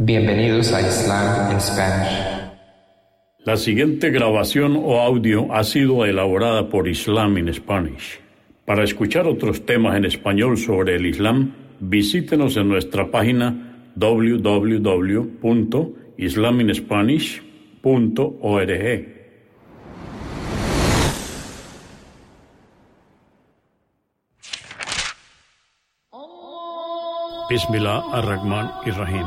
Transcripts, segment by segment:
Bienvenidos a Islam in Spanish. La siguiente grabación o audio ha sido elaborada por Islam in Spanish. Para escuchar otros temas en español sobre el Islam, visítenos en nuestra página www.islaminspanish.org. Bismillah ar-Rahman ar-Rahim.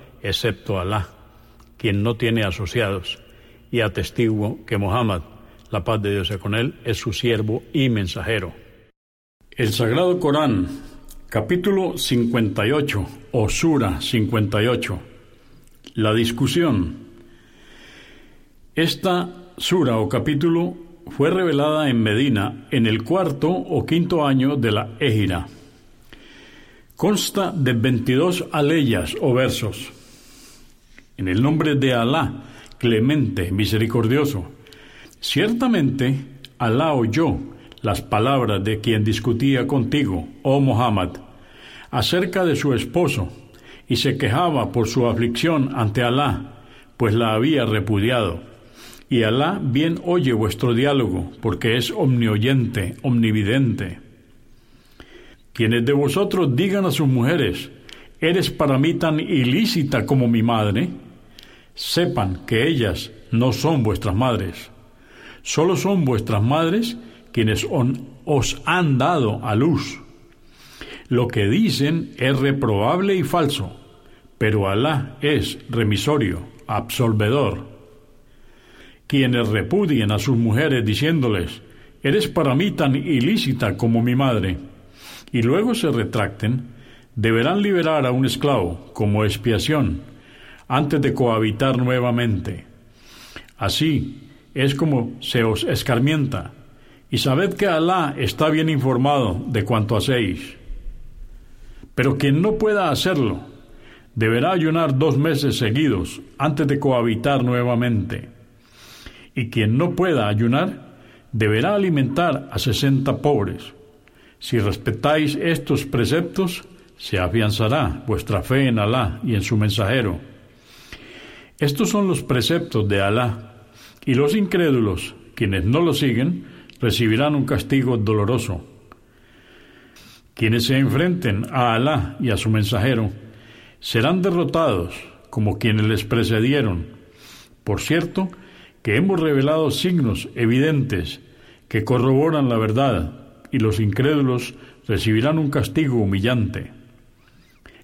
excepto Alá, quien no tiene asociados, y atestiguo que Muhammad, la paz de Dios sea con él, es su siervo y mensajero. El Sagrado Corán, capítulo 58, o Sura 58. La discusión. Esta sura o capítulo fue revelada en Medina en el cuarto o quinto año de la Égira. Consta de 22 aleyas o versos. En el nombre de Alá, Clemente, Misericordioso. Ciertamente, Alá oyó las palabras de quien discutía contigo, oh Muhammad, acerca de su esposo, y se quejaba por su aflicción ante Alá, pues la había repudiado. Y Alá bien oye vuestro diálogo, porque es omnioyente, omnividente. Quienes de vosotros digan a sus mujeres, eres para mí tan ilícita como mi madre, sepan que ellas no son vuestras madres. Solo son vuestras madres quienes os han dado a luz. Lo que dicen es reprobable y falso, pero Alá es remisorio, absolvedor. Quienes repudien a sus mujeres diciéndoles, eres para mí tan ilícita como mi madre, y luego se retracten, deberán liberar a un esclavo como expiación antes de cohabitar nuevamente. Así es como se os escarmienta, y sabed que Alá está bien informado de cuanto hacéis. Pero quien no pueda hacerlo, deberá ayunar 2 meses seguidos antes de cohabitar nuevamente. Y quien no pueda ayunar, deberá alimentar a 60 pobres. Si respetáis estos preceptos, se afianzará vuestra fe en Alá y en su mensajero. Estos son los preceptos de Alá, y los incrédulos, quienes no los siguen, recibirán un castigo doloroso. Quienes se enfrenten a Alá y a su mensajero, serán derrotados como quienes les precedieron. Por cierto, que hemos revelado signos evidentes que corroboran la verdad, y los incrédulos recibirán un castigo humillante.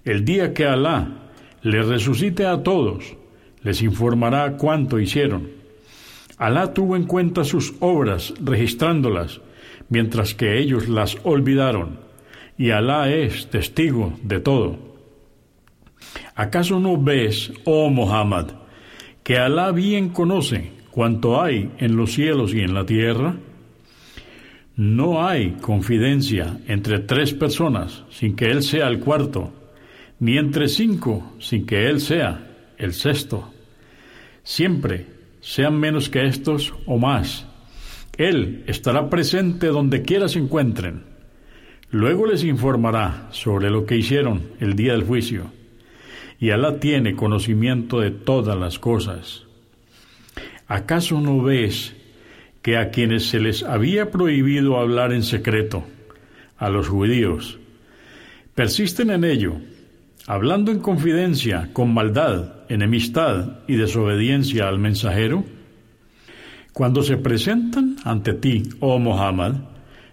El día que Alá les resucite a todos, les informará cuánto hicieron. Alá tuvo en cuenta sus obras registrándolas, mientras que ellos las olvidaron, y Alá es testigo de todo. ¿Acaso no ves, oh Muhammad, que Alá bien conoce cuánto hay en los cielos y en la tierra? No hay confidencia entre 3 personas sin que él sea el cuarto, ni entre 5 sin que él sea el sexto. Siempre, sean menos que estos o más, él estará presente donde quiera se encuentren. Luego les informará sobre lo que hicieron el día del juicio, y Alá tiene conocimiento de todas las cosas. ¿Acaso no ves que a quienes se les había prohibido hablar en secreto, a los judíos, persisten en ello, hablando en confidencia, con maldad, enemistad y desobediencia al mensajero? Cuando se presentan ante ti, oh Muhammad,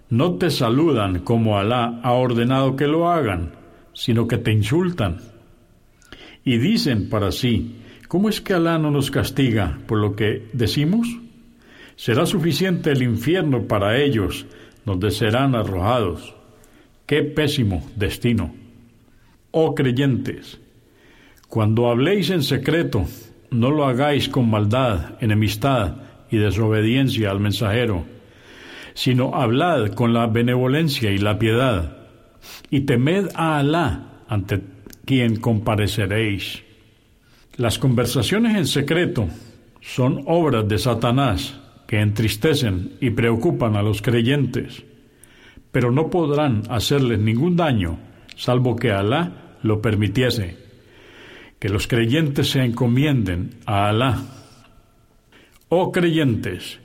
no te saludan como Alá ha ordenado que lo hagan, sino que te insultan. Y dicen para sí, ¿cómo es que Alá no nos castiga por lo que decimos? Será suficiente el infierno para ellos, donde serán arrojados. ¡Qué pésimo destino! Oh creyentes, Cuando habléis en secreto, no lo hagáis con maldad, enemistad y desobediencia al mensajero, sino hablad con la benevolencia y la piedad, y temed a Alá, ante quien compareceréis. Las conversaciones en secreto son obras de Satanás que entristecen y preocupan a los creyentes, pero no podrán hacerles ningún daño, salvo que Alá lo permitiese. Que los creyentes se encomienden a Alá. Oh creyentes,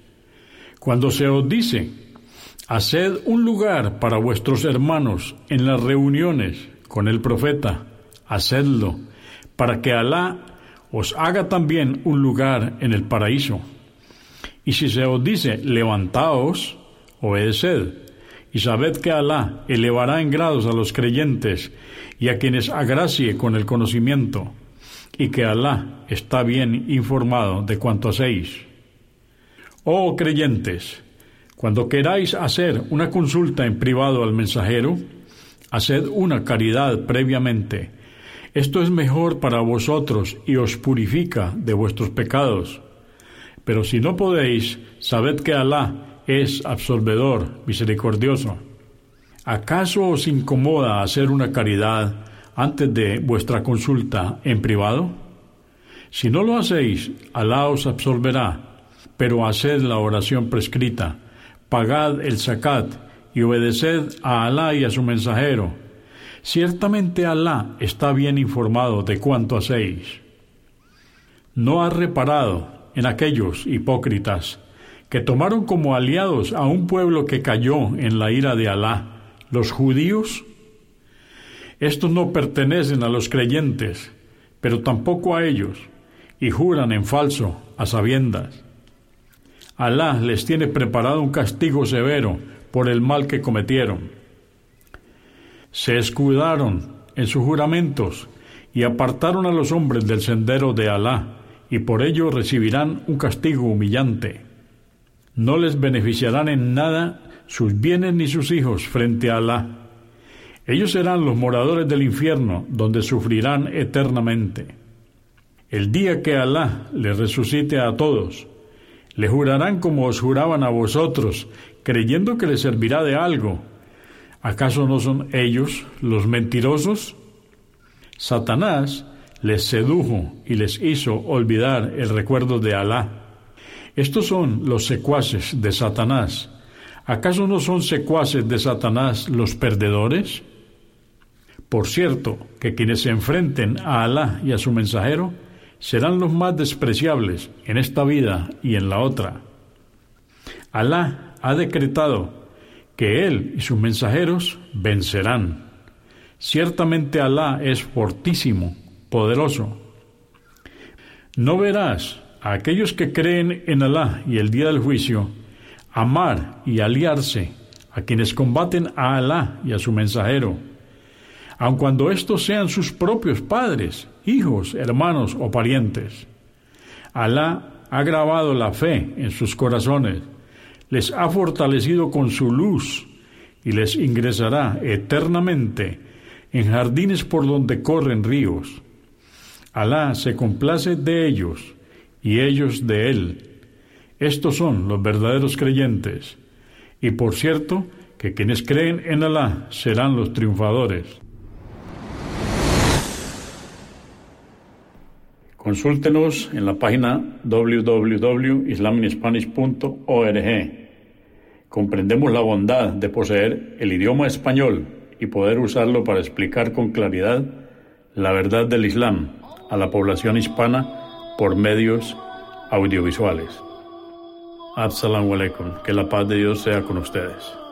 cuando se os dice, haced un lugar para vuestros hermanos en las reuniones con el profeta, hacedlo, para que Alá os haga también un lugar en el paraíso. Y si se os dice, levantaos, obedeced, y sabed que Alá elevará en grados a los creyentes y a quienes agracie con el conocimiento, y que Alá está bien informado de cuanto hacéis. Oh creyentes, cuando queráis hacer una consulta en privado al mensajero, haced una caridad previamente. Esto es mejor para vosotros y os purifica de vuestros pecados. Pero si no podéis, sabed que Alá es absolvedor, misericordioso. ¿Acaso os incomoda hacer una caridad antes de vuestra consulta en privado? Si no lo hacéis, Alá os absolverá, pero haced la oración prescrita, pagad el zakat y obedeced a Alá y a su mensajero. Ciertamente Alá está bien informado de cuanto hacéis. ¿No ha reparado en aquellos hipócritas que tomaron como aliados a un pueblo que cayó en la ira de Alá, los judíos? Estos no pertenecen a los creyentes, pero tampoco a ellos, y juran en falso a sabiendas. Alá les tiene preparado un castigo severo por el mal que cometieron. Se escudaron en sus juramentos y apartaron a los hombres del sendero de Alá, y por ello recibirán un castigo humillante. No les beneficiarán en nada sus bienes ni sus hijos frente a Alá. Ellos serán los moradores del infierno, donde sufrirán eternamente. El día que Alá les resucite a todos, le jurarán como os juraban a vosotros, creyendo que les servirá de algo. ¿Acaso no son ellos los mentirosos? Satanás les sedujo y les hizo olvidar el recuerdo de Alá. Estos son los secuaces de Satanás. ¿Acaso no son secuaces de Satanás los perdedores? Por cierto, que quienes se enfrenten a Alá y a su mensajero serán los más despreciables en esta vida y en la otra. Alá ha decretado que él y sus mensajeros vencerán. Ciertamente Alá es fortísimo, poderoso. No verás a aquellos que creen en Alá y el día del juicio amar y aliarse a quienes combaten a Alá y a su mensajero, aun cuando estos sean sus propios padres, hijos, hermanos o parientes. Alá ha grabado la fe en sus corazones, les ha fortalecido con su luz y les ingresará eternamente en jardines por donde corren ríos. Alá se complace de ellos y ellos de él. Estos son los verdaderos creyentes. Y por cierto, que quienes creen en Alá serán los triunfadores. Consúltenos en la página www.islaminspanish.org. Comprendemos la bondad de poseer el idioma español y poder usarlo para explicar con claridad la verdad del Islam a la población hispana por medios audiovisuales. Asalamu alaykum. Que la paz de Dios sea con ustedes.